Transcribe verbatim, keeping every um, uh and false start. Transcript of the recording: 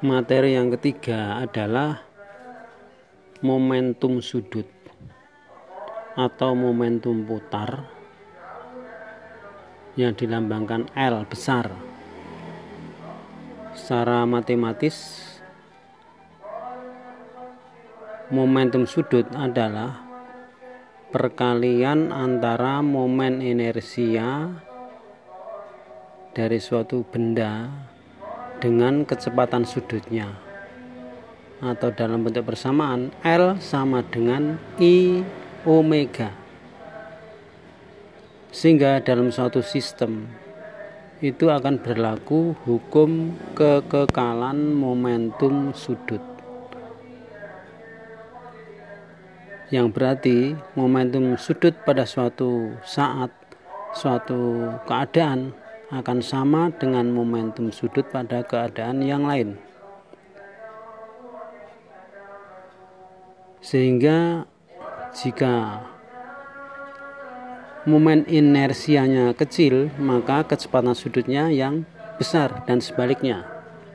Materi yang ketiga adalah momentum sudut atau momentum putar yang dilambangkan L besar. Secara matematis, momentum sudut adalah perkalian antara momen inersia dari suatu benda dengan kecepatan sudutnya, atau dalam bentuk bersamaan L sama dengan I omega, sehingga dalam suatu sistem itu akan berlaku hukum kekekalan momentum sudut, yang berarti momentum sudut pada suatu saat, suatu keadaan akan sama dengan momentum sudut pada keadaan yang lain, sehingga jika momen inersianya kecil maka kecepatan sudutnya yang besar dan sebaliknya.